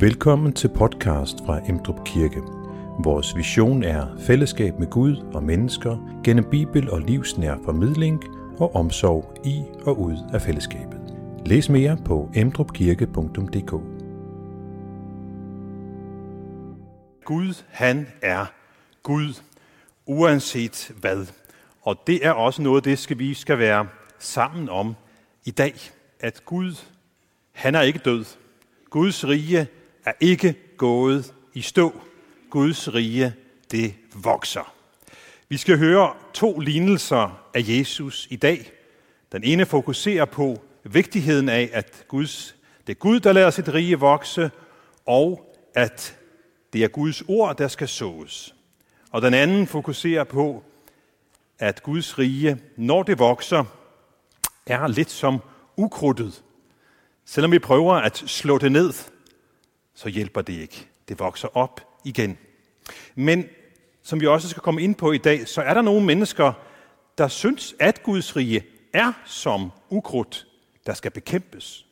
Velkommen til podcast fra Emdrup Kirke. Vores vision er fællesskab med Gud og mennesker gennem Bibel og livsnær formidling og omsorg i og ud af fællesskabet. Læs mere på emdrupkirke.dk. Gud, han er Gud, uanset hvad. Og det er også noget, vi skal være sammen om i dag. At Gud, han er ikke død. Guds rige er ikke gået i stå. Guds rige, det vokser. Vi skal høre to lignelser af Jesus i dag. Den ene fokuserer på vigtigheden af, at det er Gud, der lader sit rige vokse, og at det er Guds ord, der skal sås. Og den anden fokuserer på, at Guds rige, når det vokser, er lidt som ukrudtet. Selvom vi prøver at slå det ned, så hjælper det ikke. Det vokser op igen. Men som vi også skal komme ind på i dag, så er der nogle mennesker, der synes, at Guds rige er som ukrudt, der skal bekæmpes.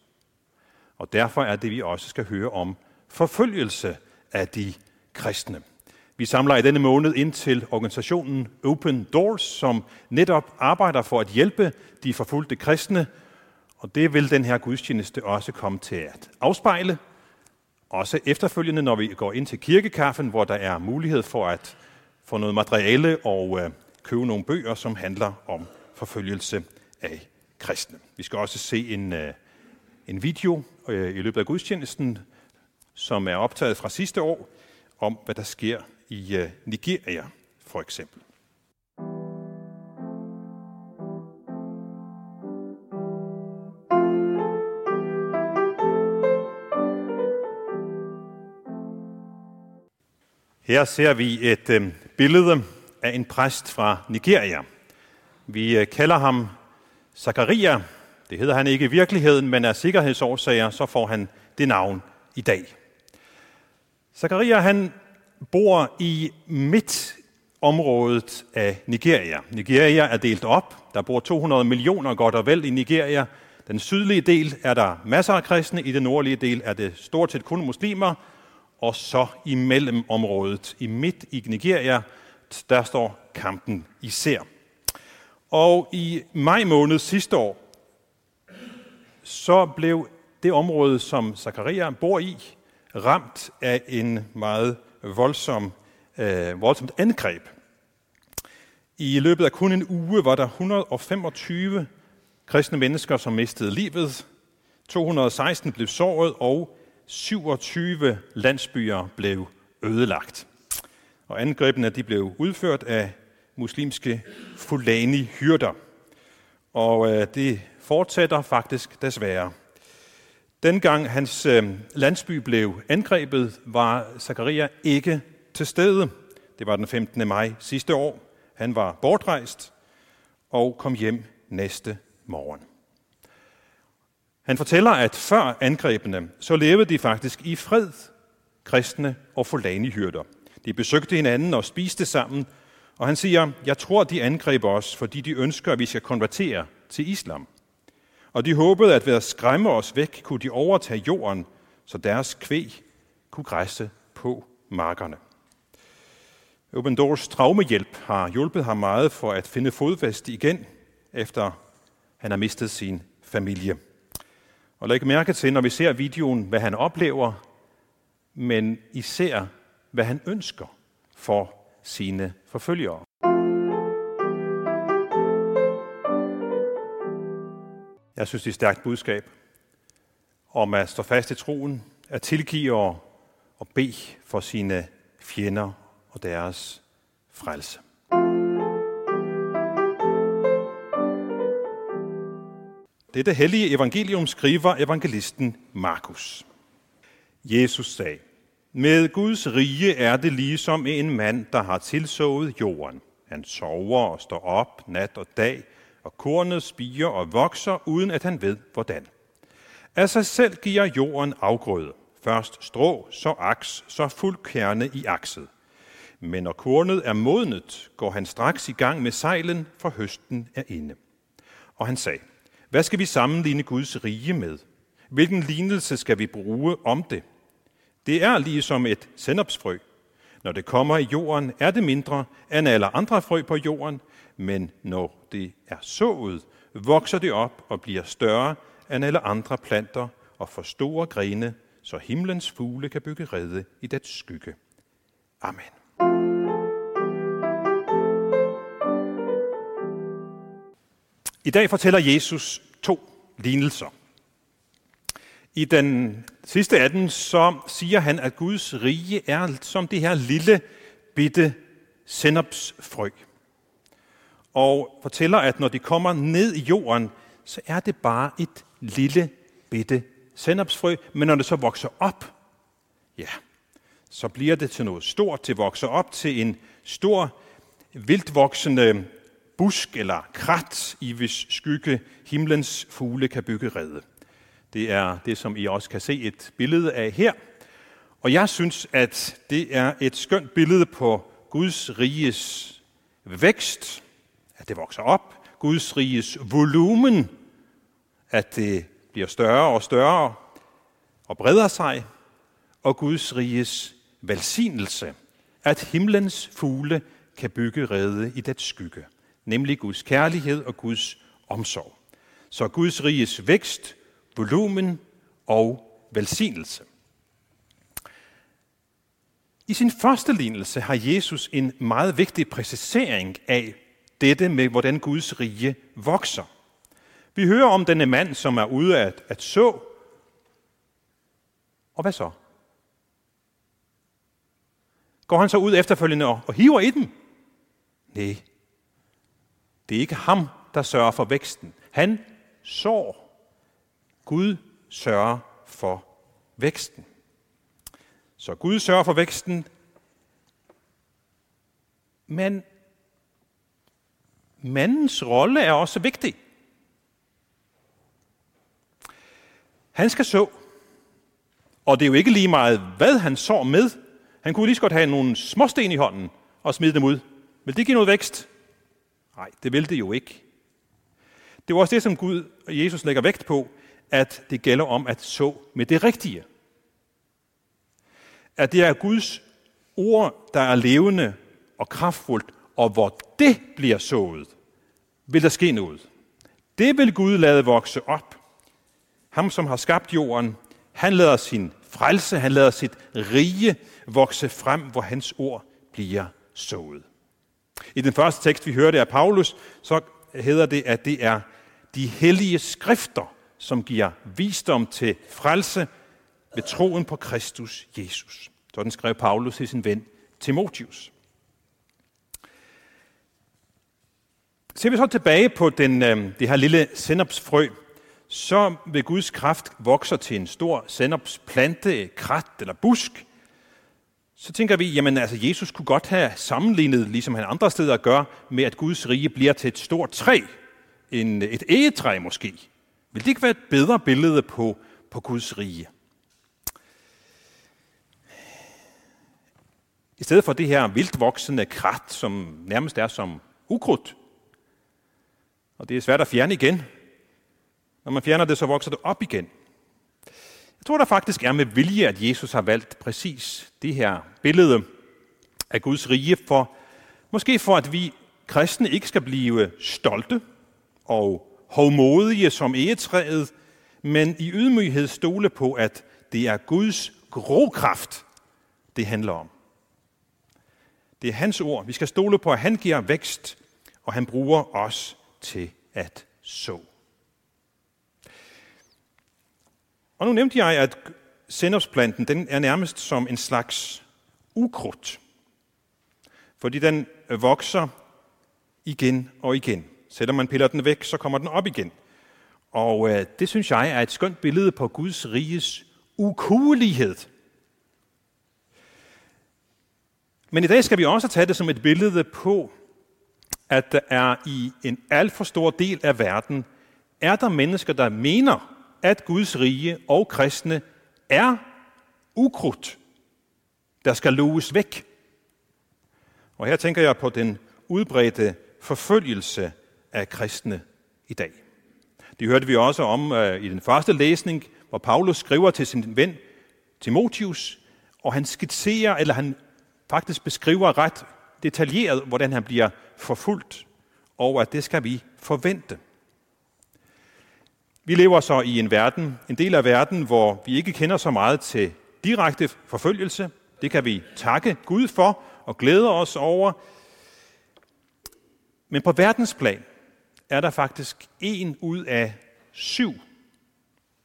Og derfor er det, vi også skal høre om forfølgelse af de kristne. Vi samler i denne måned ind til organisationen Open Doors, som netop arbejder for at hjælpe de forfulgte kristne. Og det vil den her gudstjeneste også komme til at afspejle. Også efterfølgende, når vi går ind til kirkekaffen, hvor der er mulighed for at få noget materiale og købe nogle bøger, som handler om forfølgelse af kristne. Vi skal også se en video i løbet af gudstjenesten, som er optaget fra sidste år, om hvad der sker i Nigeria for eksempel. Her ser vi et billede af en præst fra Nigeria. Vi kalder ham Zakaria. Det hedder han ikke i virkeligheden, men af sikkerhedsårsager, så får han det navn i dag. Zakaria, han bor i midtområdet af Nigeria. Nigeria er delt op. Der bor 200 millioner godt og vel i Nigeria. Den sydlige del er der masser af kristne. I den nordlige del er det stort set kun muslimer. Og så i mellemområdet, i midt i Nigeria, der står kampen især. Og i maj måned sidste år, så blev det område, som Zakaria bor i, ramt af en meget voldsomt angreb. I løbet af kun en uge var der 125 kristne mennesker, som mistede livet. 216 blev såret, og 27 landsbyer blev ødelagt. Og angrebene blev udført af muslimske Fulani-hyrder. Og det fortsætter faktisk desværre. Dengang hans landsby blev angrebet, var Zakaria ikke til stede. Det var den 15. maj sidste år. Han var bortrejst og kom hjem næste morgen. Han fortæller, at før angrebene, så levede de faktisk i fred, kristne og Fulani-hyrder. De besøgte hinanden og spiste sammen, og han siger, jeg tror, de angreb os, fordi de ønsker, at vi skal konvertere til islam. Og de håbede, at ved at skræmme os væk, kunne de overtage jorden, så deres kvæg kunne græsse på markerne. Open Doors traumehjælp har hjulpet ham meget for at finde fodfæste igen, efter han har mistet sin familie. Og læg mærke til, når vi ser videoen, hvad han oplever, men især, hvad han ønsker for sine forfølgere. Jeg synes, det er et stærkt budskab om at stå fast i troen, at tilgive og bede for sine fjender og deres frelse. Det hellige evangelium skriver evangelisten Markus. Jesus sagde, med Guds rige er det ligesom en mand, der har tilsået jorden. Han sover og står op nat og dag, og kornet spiger og vokser, uden at han ved hvordan. Af sig selv giver jorden afgrøde. Først strå, så aks, så fuld kerne i akset. Men når kornet er modnet, går han straks i gang med sejlen, for høsten er inde. Og han sagde, hvad skal vi sammenligne Guds rige med? Hvilken lignelse skal vi bruge om det? Det er ligesom et sennepsfrø. Når det kommer i jorden, er det mindre end alle andre frø på jorden, men når det er sået, vokser det op og bliver større end alle andre planter og får store grene, så himlens fugle kan bygge rede i dets skygge. Amen. I dag fortæller Jesus 2 lignelser. I den sidste af den, så siger han, at Guds rige er som det her lille bitte sennepsfrø. Og fortæller, at når det kommer ned i jorden, så er det bare et lille bitte sennepsfrø. Men når det så vokser op, ja, så bliver det til noget stort. Det vokser op til en stor, vildvoksende busk eller krat, i hvis skygge himlens fugle kan bygge rede. Det er det, som I også kan se et billede af her. Og jeg synes, at det er et skønt billede på Guds riges vækst, at det vokser op, Guds riges volumen, at det bliver større og større og breder sig, og Guds riges velsignelse, at himlens fugle kan bygge rede i dets skygge, nemlig Guds kærlighed og Guds omsorg. Så Guds riges vækst, volumen og velsignelse. I sin første lignelse har Jesus en meget vigtig præcisering af dette med, hvordan Guds rige vokser. Vi hører om denne mand, som er ude at så. Og hvad så? Går han så ud efterfølgende og hiver i den? Nej. Det er ikke ham, der sørger for væksten. Han sår. Gud sørger for væksten. Så Gud sørger for væksten, men mandens rolle er også vigtig. Han skal så, og det er jo ikke lige meget, hvad han sår med. Han kunne lige så godt have nogle småsten i hånden og smide dem ud. Vil det give noget vækst? Nej, det vil det jo ikke. Det var også det, som Gud og Jesus lægger vægt på, at det gælder om at så med det rigtige. At det er Guds ord, der er levende og kraftfuldt, og hvor det bliver sået, vil der ske noget. Det vil Gud lade vokse op. Ham, som har skabt jorden, han lader sin frelse, han lader sit rige vokse frem, hvor hans ord bliver sået. I den første tekst, vi hørte af Paulus, så hedder det, at det er de hellige skrifter, som giver visdom til frelse ved troen på Kristus Jesus. Sådan skrev Paulus til sin ven Timotheus. Ser vi så tilbage på det her lille sennepsfrø, så ved Guds kraft vokser til en stor sennepsplante, krat eller busk, så tænker vi, jamen altså Jesus kunne godt have sammenlignet, ligesom han andre steder gør, med at Guds rige bliver til et stort træ, et egetræ måske. Vil det ikke være et bedre billede på Guds rige? I stedet for det her vildvoksende krat, som nærmest er som ukrudt, og det er svært at fjerne igen. Når man fjerner det, så vokser det op igen. Jeg tror, der faktisk er med vilje, at Jesus har valgt præcis det her billede af Guds rige, måske for at vi kristne ikke skal blive stolte og hovmodige som egetræet, men i ydmyghed stole på, at det er Guds grokraft, det handler om. Det er hans ord. Vi skal stole på, at han giver vækst, og han bruger os til at så. Og nu nævnte jeg, at sennepsplanten, den er nærmest som en slags ukrudt, fordi den vokser igen og igen. Selvom man piller den væk, så kommer den op igen. Og det synes jeg er et skønt billede på Guds riges ukuelighed. Men i dag skal vi også tage det som et billede på, at der er i en alt for stor del af verden, er der mennesker, der mener, at Guds rige og kristne er ukrudt, der skal luges væk. Og her tænker jeg på den udbredte forfølgelse af kristne i dag. Det hørte vi også om i den første læsning, hvor Paulus skriver til sin ven Timotheus, og han skitserer, eller han faktisk beskriver ret detaljeret, hvordan han bliver forfulgt, og at det skal vi forvente. Vi lever så i en verden, en del af verden, hvor vi ikke kender så meget til direkte forfølgelse. Det kan vi takke Gud for og glæde os over. Men på verdensplan er der faktisk 1 ud af 7.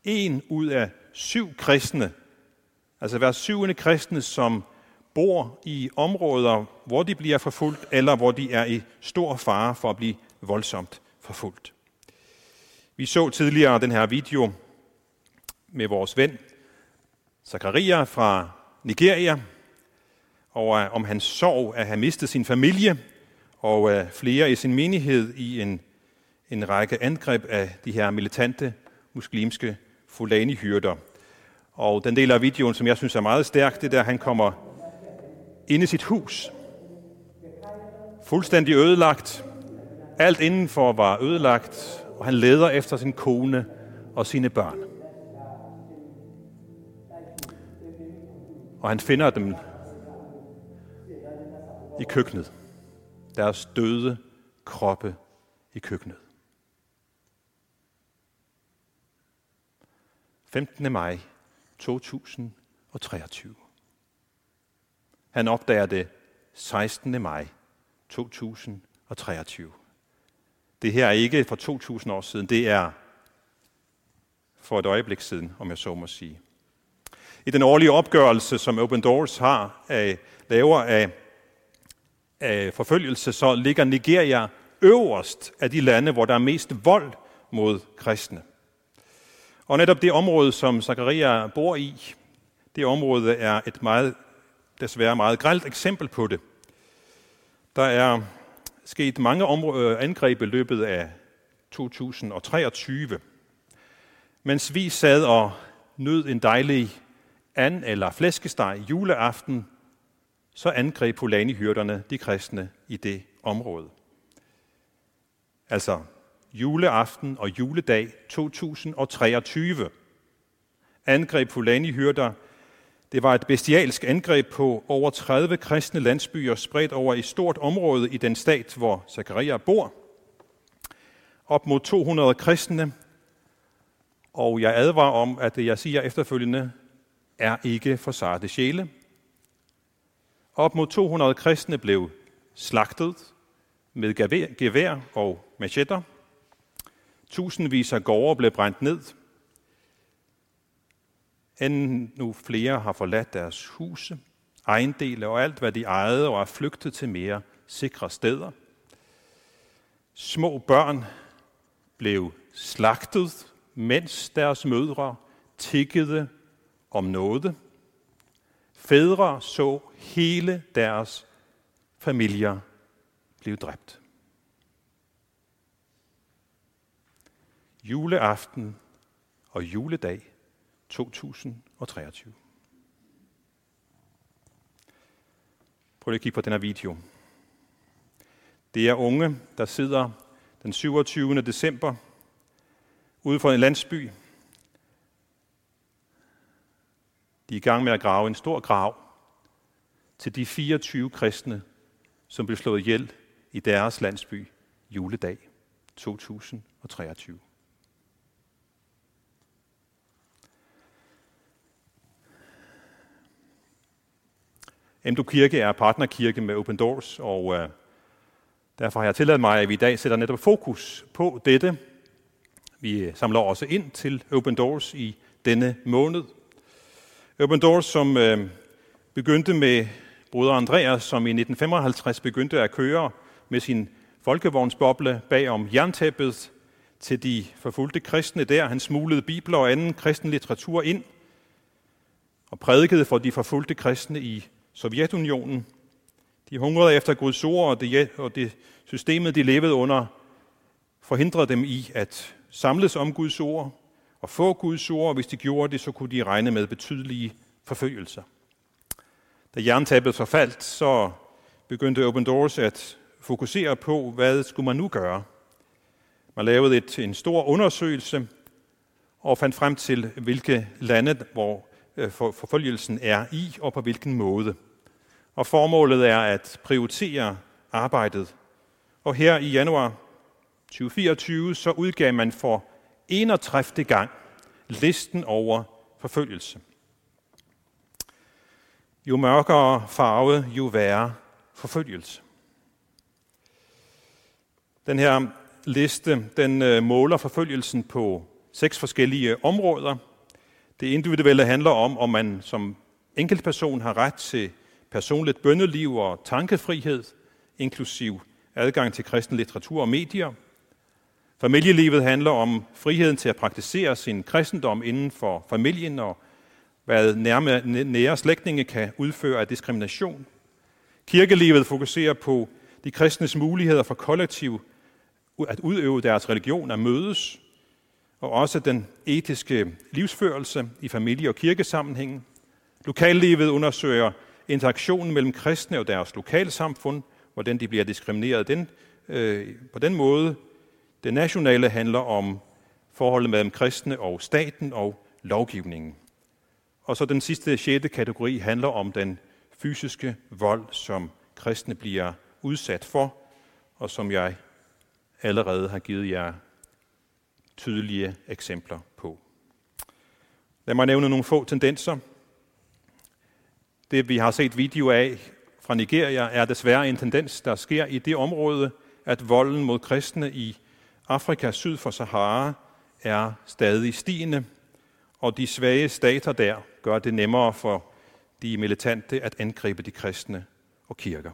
1 ud af 7 kristne, altså hver 7. kristne, som bor i områder, hvor de bliver forfulgt, eller hvor de er i stor fare for at blive voldsomt forfulgt. Vi så tidligere den her video med vores ven, Zakaria fra Nigeria, og om hans sorg at have mistet sin familie og flere i sin menighed i en række angreb af de her militante muslimske Fulani-hyrder. Og den del af videoen, som jeg synes er meget stærk, det der, han kommer ind i sit hus. Fuldstændig ødelagt. Alt indenfor var ødelagt, og han leder efter sin kone og sine børn. Og han finder dem i køkkenet. Deres døde kroppe i køkkenet. 15. maj 2023. Han opdager det 16. maj 2023. Det her er ikke for 2000 år siden, det er for et øjeblik siden, om jeg så må sige. I den årlige opgørelse, som Open Doors laver af forfølgelse, så ligger Nigeria øverst af de lande, hvor der er mest vold mod kristne. Og netop det område, som Zakaria bor i, det område er et meget, desværre meget grelt eksempel på det. Der er sket mange angreb i løbet af 2023. Mens vi sad og nød en dejlig and- eller flæskesteg juleaften, så angreb Fulani-hyrderne de kristne i det område. Altså juleaften og juledag 2023. Angreb Fulani-hyrder. Det var et bestialsk angreb på over 30 kristne landsbyer spredt over et stort område i den stat, hvor Zakaria bor. Op mod 200 kristne. Og jeg advarer om, at det jeg siger efterfølgende er ikke for sarte sjæle. Op mod 200 kristne blev slagtet med gevær og machetter. Tusindvis af gårde blev brændt ned. Endnu flere har forladt deres huse, ejendele og alt, hvad de ejede, og er flygtet til mere sikre steder. Små børn blev slagtet, mens deres mødre tikkede om nåde. Fædre så hele deres familier blive dræbt. Juleaften og juledag 2023. Prøv at kigge på den her video. Det er unge, der sidder den 27. december ude for en landsby. De er i gang med at grave en stor grav til de 24 kristne, som blev slået ihjel i deres landsby juledag 2023. Emdrup Kirke er partnerkirke med Open Doors, og derfor har jeg tilladt mig, at vi i dag sætter netop fokus på dette. Vi samler også ind til Open Doors i denne måned. Open Doors, som begyndte med broder Andreas, som i 1955 begyndte at køre med sin folkevognsboble bag om jerntæppet til de forfulgte kristne der. Han smuglede bibler og anden kristen litteratur ind og prædikede for de forfulgte kristne i Sovjetunionen. De hungrede efter Guds ord, og det systemet, de levede under, forhindrede dem i at samles om Guds ord og få Guds ord. Hvis de gjorde det, så kunne de regne med betydelige forfølgelser. Da jerntæppet forfaldt, så begyndte Open Doors at fokusere på, hvad skulle man nu gøre. Man lavede en stor undersøgelse og fandt frem til, hvilke lande, hvor forfølgelsen er i og på hvilken måde. Og formålet er at prioritere arbejdet. Og her i januar 2024 så udgav man for 31. gang listen over forfølgelse. Jo mørkere farve, jo værre forfølgelse. Den her liste, den måler forfølgelsen på 6 forskellige områder. Det individuelle handler om man som enkeltperson har ret til personligt bønneliv og tankefrihed, inklusiv adgang til kristen litteratur og medier. Familielivet handler om friheden til at praktisere sin kristendom inden for familien og hvad nære slægtninge kan udføre af diskrimination. Kirkelivet fokuserer på de kristnes muligheder for kollektiv at udøve deres religion og mødes, og også den etiske livsførelse i familie- og kirkesammenhængen. Lokallivet undersøger interaktionen mellem kristne og deres lokalsamfund, hvordan de bliver diskrimineret på den måde. Det nationale handler om forholdet mellem kristne og staten og lovgivningen. Og så den sidste, 6. kategori handler om den fysiske vold, som kristne bliver udsat for, og som jeg allerede har givet jer tydelige eksempler på. Lad mig nævne nogle få tendenser. Det, vi har set video af fra Nigeria, er desværre en tendens, der sker i det område, at volden mod kristne i Afrika syd for Sahara er stadig stigende, og de svage stater der gør det nemmere for de militante at angribe de kristne og kirker.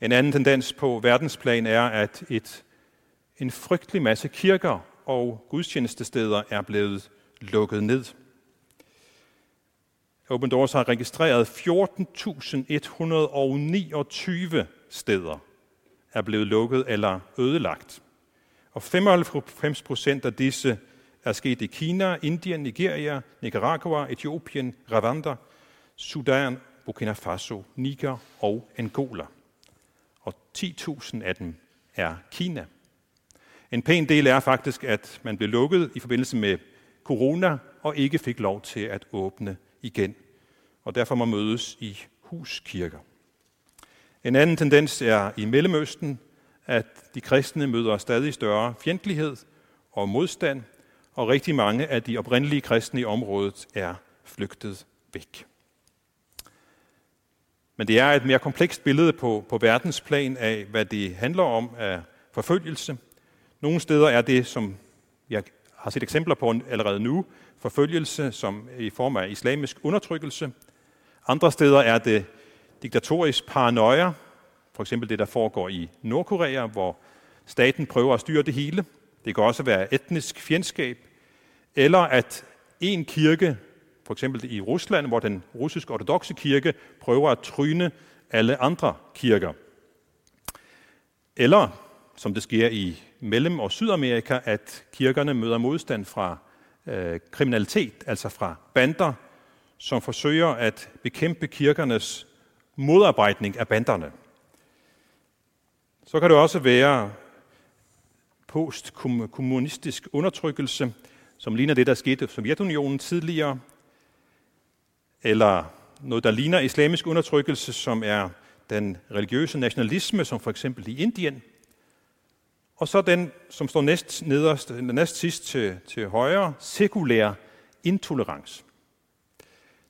En anden tendens på verdensplan er, at en frygtelig masse kirker og gudstjenestesteder er blevet lukket ned. Open Doors har registreret 14.129 steder er blevet lukket eller ødelagt. Og 95% af disse er sket i Kina, Indien, Nigeria, Nicaragua, Etiopien, Rwanda, Sudan, Burkina Faso, Niger og Angola. Og 10.000 af dem er Kina. En pæn del er faktisk, at man blev lukket i forbindelse med corona og ikke fik lov til at åbne igen. Og derfor må mødes i huskirker. En anden tendens er i Mellemøsten, at de kristne møder stadig større fjendtlighed og modstand, og rigtig mange af de oprindelige kristne i området er flygtet væk. Men det er et mere komplekst billede på verdensplan af, hvad det handler om af forfølgelse. Nogle steder er det, som jeg har set eksempler på allerede nu, forfølgelse som i form af islamisk undertrykkelse. Andre steder er det diktatorisk paranoia, for eksempel det, der foregår i Nordkorea, hvor staten prøver at styre det hele. Det kan også være etnisk fjendskab, eller at en kirke, for eksempel i Rusland, hvor den russisk-ortodokse kirke prøver at tryne alle andre kirker. Eller, som det sker i Mellem- og Sydamerika, at kirkerne møder modstand fra kriminalitet, altså fra bander, som forsøger at bekæmpe kirkernes modarbejdning af banderne. Så kan det også være postkommunistisk undertrykkelse, som ligner det, der skete i Sovjetunionen tidligere, eller noget, der ligner islamisk undertrykkelse, som er den religiøse nationalisme, som for eksempel i Indien. Og så den, som står næst sidst til højre, sekulær intolerance.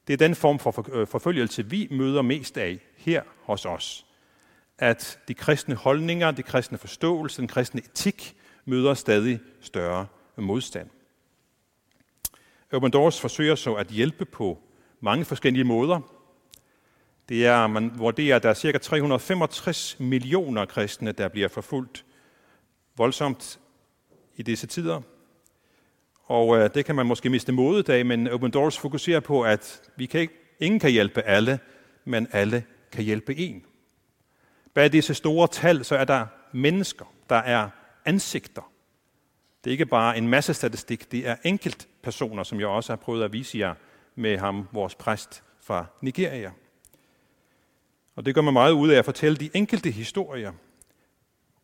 Det er den form for forfølgelse, vi møder mest af her hos os. At de kristne holdninger, de kristne forståelse, den kristne etik møder stadig større modstand. Open Doors forsøger så at hjælpe på mange forskellige måder. Det er, man vurderer, at der er ca. 365 millioner kristne, der bliver forfulgt voldsomt i disse tider. Og det kan man måske miste modet af, men Open Doors fokuserer på, at ingen kan hjælpe alle, men alle kan hjælpe en. Bag disse store tal, så er der mennesker, der er ansigter. Det er ikke bare en masse statistik, det er enkeltpersoner, som jeg også har prøvet at vise jer med ham, vores præst fra Nigeria. Og det gør mig meget ud af at fortælle de enkelte historier.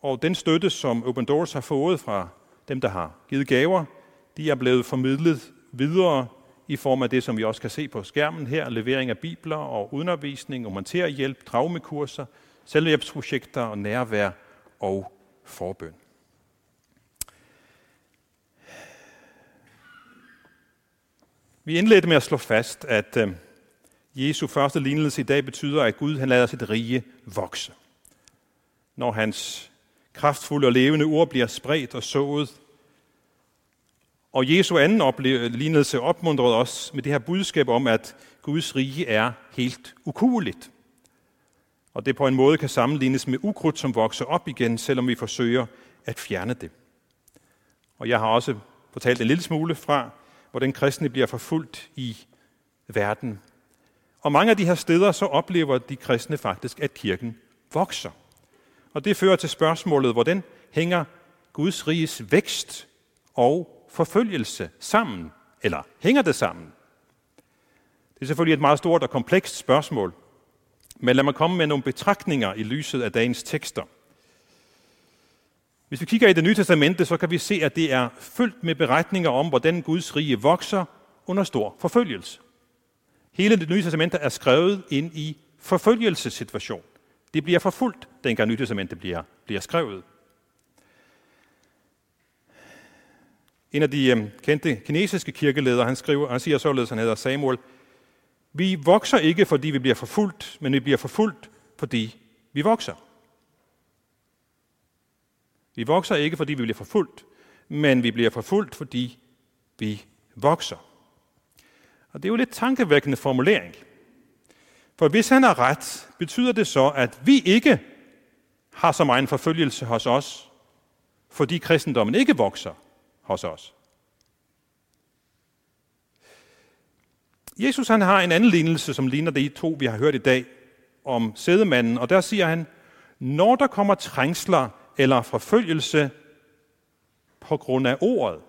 Og den støtte, som Open Doors har fået fra dem, der har givet gaver, de er blevet formidlet videre i form af det, som vi også kan se på skærmen her, levering af bibler og undervisning, humanitærhjælp, traumekurser, selvhjælpsprojekter og nærvær og forbøn. Vi indledte med at slå fast, at Jesu første lignelse i dag betyder, at Gud han lader sit rige vokse. Når hans kraftfulde og levende ord bliver spredt og sået. Og Jesu anden lignelse opmuntrede os med det her budskab om, at Guds rige er helt ukueligt. Og det på en måde kan sammenlignes med ukrudt, som vokser op igen, selvom vi forsøger at fjerne det. Og jeg har også fortalt en lille smule fra, hvordan kristne bliver forfulgt i verden. Og mange af de her steder, så oplever de kristne faktisk, at kirken vokser. Og det fører til spørgsmålet, hvordan hænger Guds riges vækst og forfølgelse sammen? Eller hænger det sammen? Det er selvfølgelig et meget stort og komplekst spørgsmål. Men lad mig komme med nogle betragtninger i lyset af dagens tekster. Hvis vi kigger i Det Nye Testamente, så kan vi se, at det er fyldt med beretninger om, hvordan Guds rige vokser under stor forfølgelse. Hele Det Nye Testamente er skrevet ind i forfølgelsessituation. Det bliver forfulgt, dengang Nye Testamentet bliver skrevet. En af de kendte kinesiske kirkeledere, han siger således, han hedder Samuel, vi vokser ikke, fordi vi bliver forfulgt, men vi bliver forfulgt, fordi vi vokser. Vi vokser ikke, fordi vi bliver forfulgt, men vi bliver forfulgt, fordi vi vokser. Og det er jo lidt tankevækkende formulering. For hvis han har ret, betyder det så, at vi ikke har så meget en forfølgelse hos os, fordi kristendommen ikke vokser hos os. Jesus han har en anden lignelse, som ligner de to, vi har hørt i dag, om sædemanden. Og der siger han, når der kommer trængsler eller forfølgelse på grund af ordet.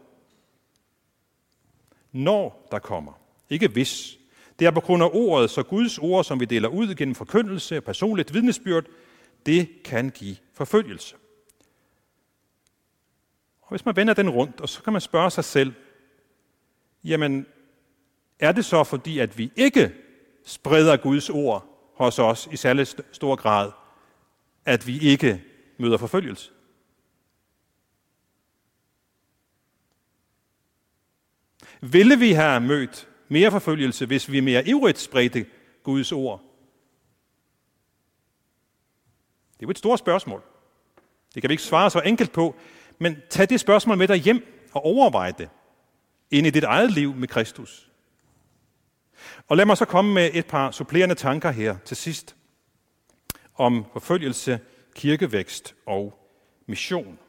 Når der kommer. Ikke hvis. Det er på grund af ordet, så Guds ord, som vi deler ud gennem forkyndelse og personligt vidnesbyrd, det kan give forfølgelse. Og hvis man vender den rundt, og så kan man spørge sig selv, jamen, er det så fordi, at vi ikke spreder Guds ord hos os i særlig stor grad, at vi ikke møder forfølgelse? Ville vi have mødt mere forfølgelse, hvis vi mere ivrigt spredte Guds ord? Det er jo et stort spørgsmål. Det kan vi ikke svare så enkelt på, men tag det spørgsmål med dig hjem og overvej det ind i dit eget liv med Kristus. Og lad mig så komme med et par supplerende tanker her til sidst om forfølgelse, kirkevækst og mission.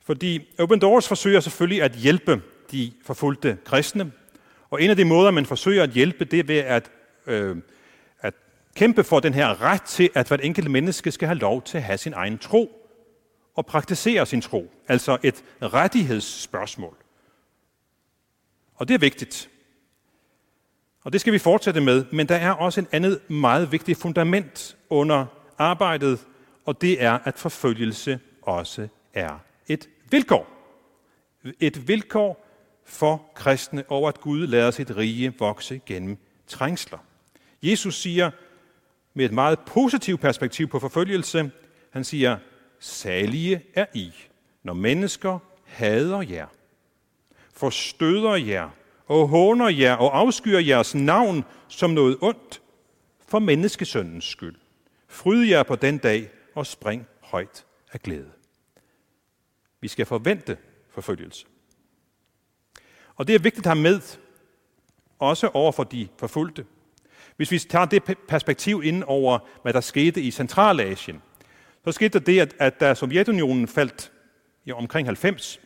Fordi Open Doors forsøger selvfølgelig at hjælpe de forfulgte kristne, og en af de måder, man forsøger at hjælpe, det er ved at kæmpe for den her ret til, at hvert enkelt menneske skal have lov til at have sin egen tro og praktisere sin tro. Altså et rettighedsspørgsmål. Og det er vigtigt. Og det skal vi fortsætte med, men der er også et andet meget vigtigt fundament under arbejdet, og det er, at forfølgelse også er et vilkår. Et vilkår for kristne over, at Gud lader sit rige vokse gennem trængsler. Jesus siger med et meget positivt perspektiv på forfølgelse, han siger, salige er I, når mennesker hader jer, forstøder jer, og håner jer og afskyer jeres navn som noget ondt for menneskesøndens skyld. Fryd jer på den dag og spring højt af glæde. Vi skal forvente forfølgelse. Og det er vigtigt at have med, også over for de forfulgte. Hvis vi tager det perspektiv ind over, hvad der skete i Centralasien, så skete det, at da Sovjetunionen faldt i omkring 90,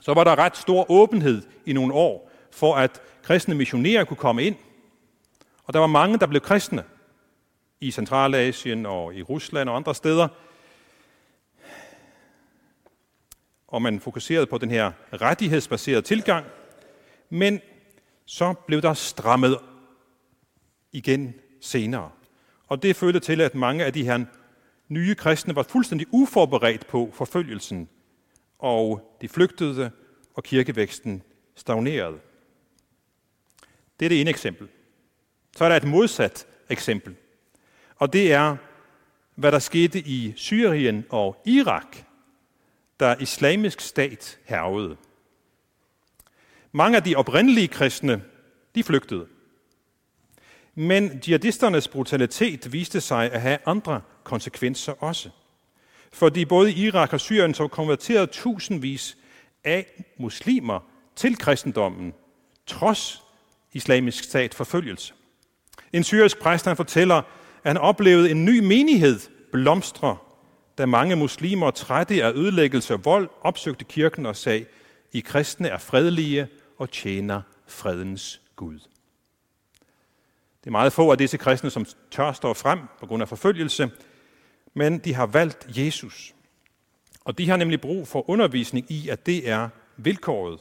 så var der ret stor åbenhed i nogle år, for at kristne missionærer kunne komme ind. Og der var mange, der blev kristne i Centralasien og i Rusland og andre steder. Og man fokuserede på den her rettighedsbaserede tilgang. Men så blev der strammet igen senere. Og det førte til, at mange af de her nye kristne var fuldstændig uforberedt på forfølgelsen. Og de flygtede, og kirkevæksten stagnerede. Det er det ene eksempel. Så er der et modsat eksempel. Og det er, hvad der skete i Syrien og Irak, da Islamisk Stat hærgede. Mange af de oprindelige kristne, de flygtede. Men jihadisternes brutalitet viste sig at have andre konsekvenser også. Fordi både i Irak og Syrien så konverterede tusindvis af muslimer til kristendommen, trods Islamisk Stat forfølgelse. En syrisk præst, han fortæller, at han oplevede en ny menighed blomstre, da mange muslimer trætte af ødelæggelse og vold opsøgte kirken og sagde, I kristne er fredelige og tjener fredens Gud. Det er meget få af disse kristne, som tør stå frem på grund af forfølgelse, men de har valgt Jesus. Og de har nemlig brug for undervisning i, at det er vilkåret,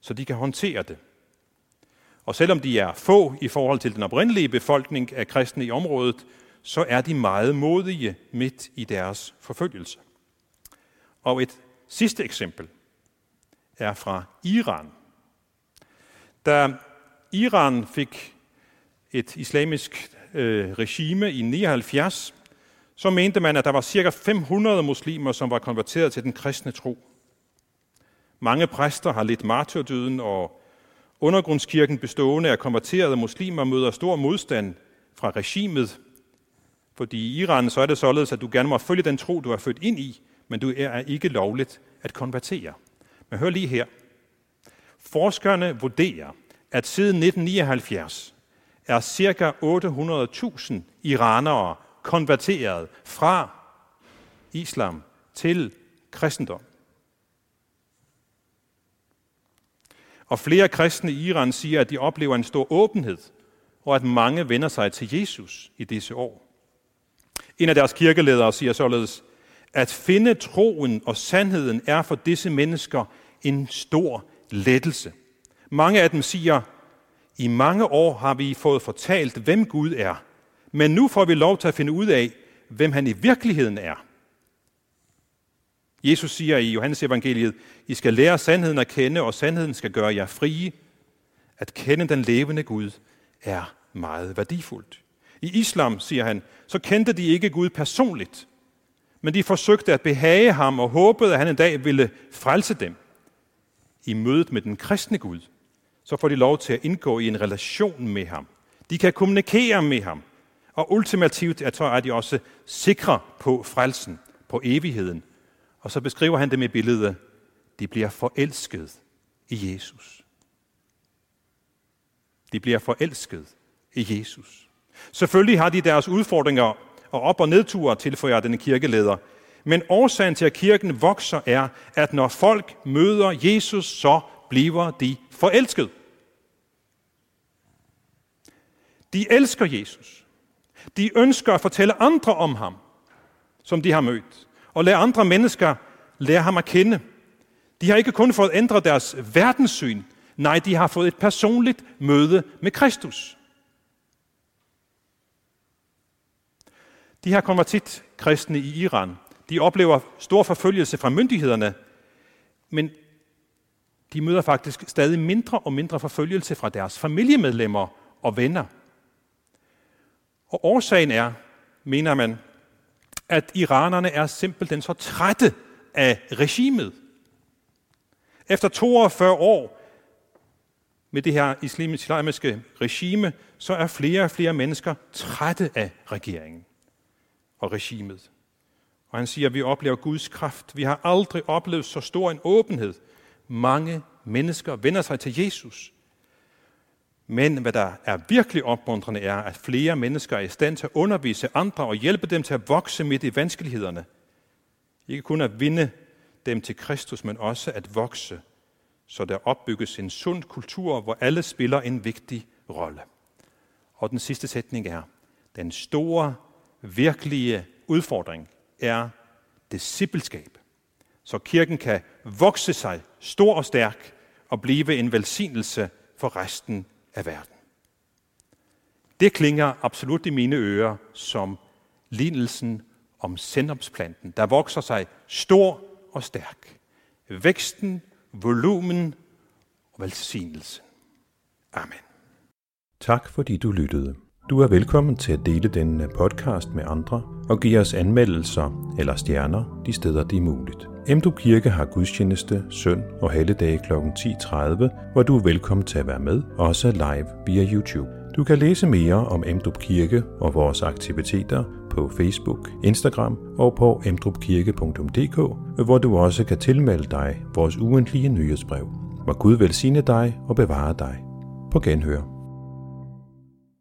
så de kan håndtere det. Og selvom de er få i forhold til den oprindelige befolkning af kristne i området, så er de meget modige midt i deres forfølgelse. Og et sidste eksempel er fra Iran. Da Iran fik et islamisk regime i 79, så mente man, at der var ca. 500 muslimer, som var konverteret til den kristne tro. Mange præster har lidt martyrdøden, og undergrundskirken bestående af konverterede muslimer møder stor modstand fra regimet. Fordi i Iran så er det således, at du gerne må følge den tro, du er født ind i, men du er ikke lovligt at konvertere. Men hør lige her. Forskerne vurderer, at siden 1979 er ca. 800.000 iranere konverteret fra islam til kristendom. Og flere kristne i Iran siger, at de oplever en stor åbenhed, og at mange vender sig til Jesus i disse år. En af deres kirkeledere siger således, at finde troen og sandheden er for disse mennesker en stor lettelse. Mange af dem siger, i mange år har vi fået fortalt, hvem Gud er, men nu får vi lov til at finde ud af, hvem han i virkeligheden er. Jesus siger i Johannes evangeliet, I skal lære sandheden at kende, og sandheden skal gøre jer frie. At kende den levende Gud er meget værdifuldt. I islam, siger han, så kendte de ikke Gud personligt, men de forsøgte at behage ham og håbede, at han en dag ville frelse dem. I mødet med den kristne Gud, så får de lov til at indgå i en relation med ham. De kan kommunikere med ham, og ultimativt er de også sikre på frelsen, på evigheden. Og så beskriver han det med billedet, de bliver forelsket i Jesus. De bliver forelsket i Jesus. Selvfølgelig har de deres udfordringer og op- og nedture, tilføjer denne kirkeleder. Men årsagen til, at kirken vokser, er, at når folk møder Jesus, så bliver de forelsket. De elsker Jesus. De ønsker at fortælle andre om ham, som de har mødt, og lære andre mennesker lære ham at kende. De har ikke kun fået ændret deres verdenssyn, nej, de har fået et personligt møde med Kristus. De her konvertitkristne i Iran, de oplever stor forfølgelse fra myndighederne, men de møder faktisk stadig mindre og mindre forfølgelse fra deres familiemedlemmer og venner. Og årsagen er, mener man, at iranerne er simpelthen så trætte af regimet. Efter 42 år med det her islamiske regime, så er flere og flere mennesker trætte af regeringen og regimet. Og han siger, at vi oplever Guds kraft. Vi har aldrig oplevet så stor en åbenhed. Mange mennesker vender sig til Jesus. Men hvad der er virkelig opmuntrende er, at flere mennesker er i stand til at undervise andre og hjælpe dem til at vokse midt i vanskelighederne. Ikke kun at vinde dem til Kristus, men også at vokse, så der opbygges en sund kultur, hvor alle spiller en vigtig rolle. Og den sidste sætning er, den store virkelige udfordring er discipleskab, så kirken kan vokse sig stor og stærk og blive en velsignelse for resten af verden. Det klinger absolut i mine ører som lignelsen om sennepsplanten, der vokser sig stor og stærk. Væksten, volumen og velsignelsen. Amen. Tak fordi du lyttede. Du er velkommen til at dele denne podcast med andre og give os anmeldelser eller stjerner de steder, det er muligt. Emdrup Kirke har gudstjeneste, søn- og halvdage kl. 10.30, hvor du er velkommen til at være med, også live via YouTube. Du kan læse mere om Emdrup Kirke og vores aktiviteter på Facebook, Instagram og på emdrupkirke.dk, hvor du også kan tilmelde dig vores ugentlige nyhedsbrev. Må Gud velsigne dig og bevare dig. På genhør.